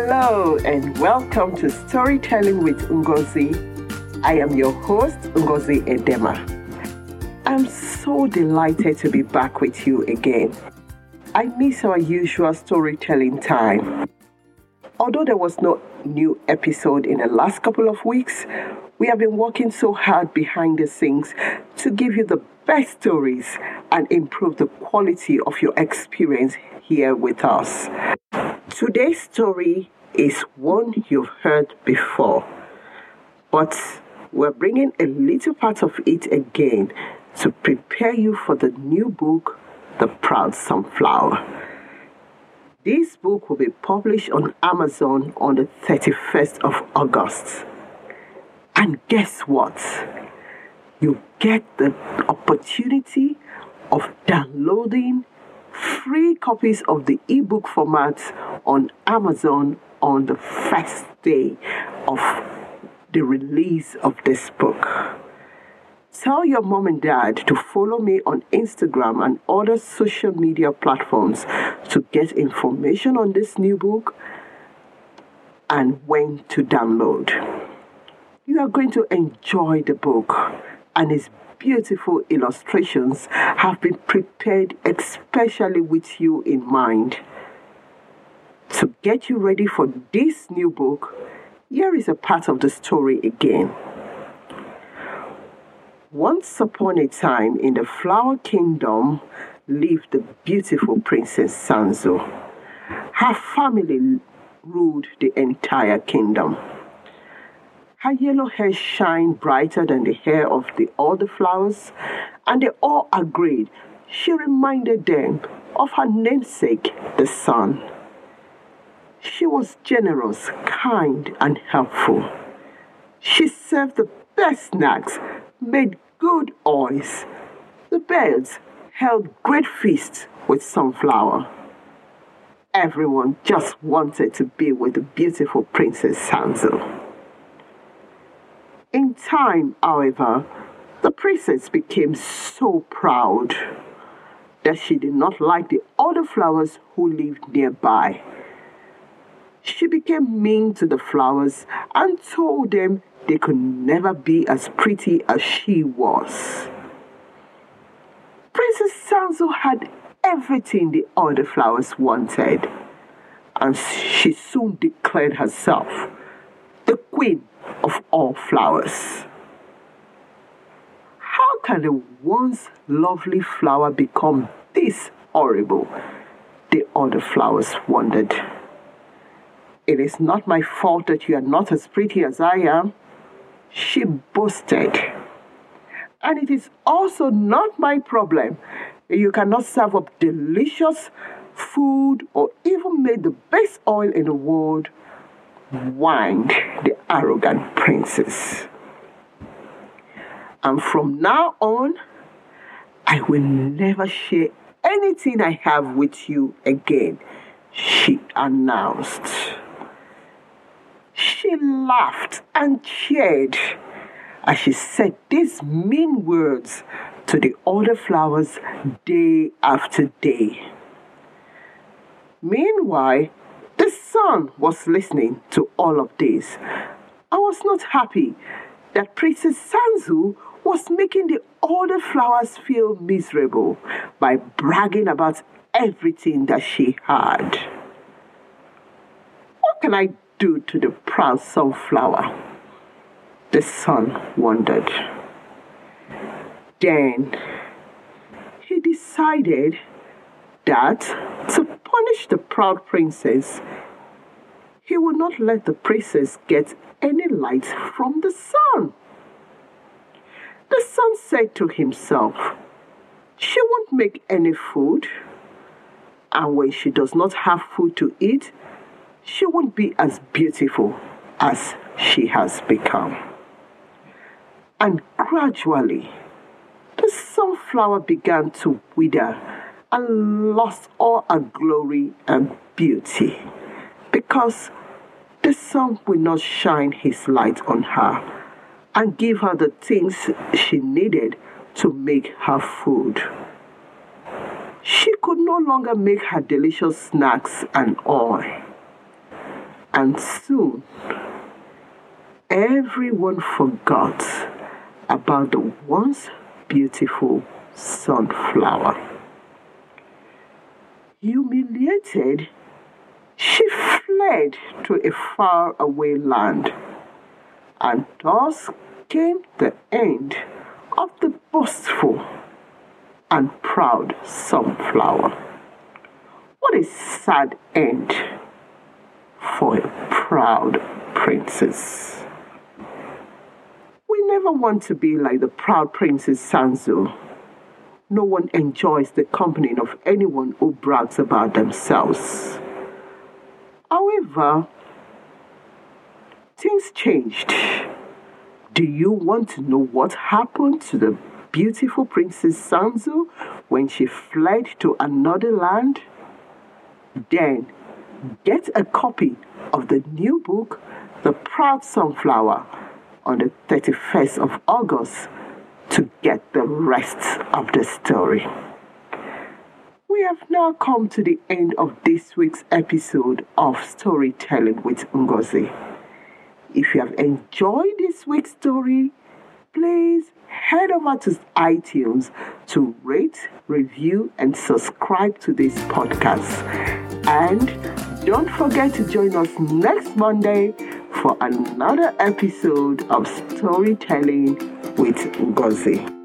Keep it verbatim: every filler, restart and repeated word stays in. Hello and welcome to Storytelling with Ngozi. I am your host, Ngozi Edema. I'm so delighted to be back with you again. I miss our usual storytelling time. Although there was no new episode in the last couple of weeks, we have been working so hard behind the scenes to give you the best stories and improve the quality of your experience here with us. Today's story is one you've heard before, but we're bringing a little part of it again to prepare you for the new book, The Proud Sunflower. This book will be published on Amazon on the thirty-first of August. And guess what? You get the opportunity of downloading free copies of the ebook format on Amazon on the first day of the release of this book. Tell your mom and dad to follow me on Instagram and other social media platforms to get information on this new book and when to download. You are going to enjoy the book, and its beautiful illustrations have been prepared especially with you in mind. To get you ready for this new book, here is a part of the story again. Once upon a time in the Flower Kingdom lived the beautiful Princess Sanzo. Her family ruled the entire kingdom. Her yellow hair shined brighter than the hair of the other flowers, and they all agreed she reminded them of her namesake, the sun. She was generous, kind, and helpful. She served the best snacks, made good oils. The birds held great feasts with sunflower. Everyone just wanted to be with the beautiful Princess Sanzo. In time, however, the princess became so proud that she did not like the other flowers who lived nearby. She became mean to the flowers and told them they could never be as pretty as she was. Princess Sanzo had everything the other flowers wanted, and she soon declared herself the queen of all flowers. How can a once lovely flower become this horrible? The other flowers wondered. It is not my fault that you are not as pretty as I am, she boasted. And it is also not my problem that you cannot serve up delicious food or even make the best oil in the world, whined the arrogant princess. And from now on, I will never share anything I have with you again, she announced. She laughed and cheered as she said these mean words to the other flowers day after day. Meanwhile, the sun was listening to all of this. I was not happy that Princess Sanzo was making the other flowers feel miserable by bragging about everything that she had. What can I do to the proud sunflower? The sun wondered. Then he decided that to punish the proud princess, he would not let the princess get any light from the sun. The sun said to himself, she won't make any food, and when she does not have food to eat, she won't be as beautiful as she has become. And gradually, the sunflower began to wither and lost all her glory and beauty, because the sun will not shine his light on her and give her the things she needed to make her food. She could no longer make her delicious snacks and oil. And soon, everyone forgot about the once beautiful sunflower. Humiliated, she fled to a faraway land, and thus came the end of the boastful and proud sunflower. What a sad end for a proud princess. We never want to be like the proud Princess Sanzo. No one enjoys the company of anyone who brags about themselves. However, things changed. Do you want to know what happened to the beautiful Princess Sanzo when she fled to another land? Then get a copy of the new book, The Proud Sunflower, on the thirty-first of August to get the rest of the story. We have now come to the end of this week's episode of Storytelling with Ngozi. If you have enjoyed this week's story, please head over to iTunes to rate, review, and subscribe to this podcast. And don't forget to join us next Monday for another episode of Storytelling with Ngozi.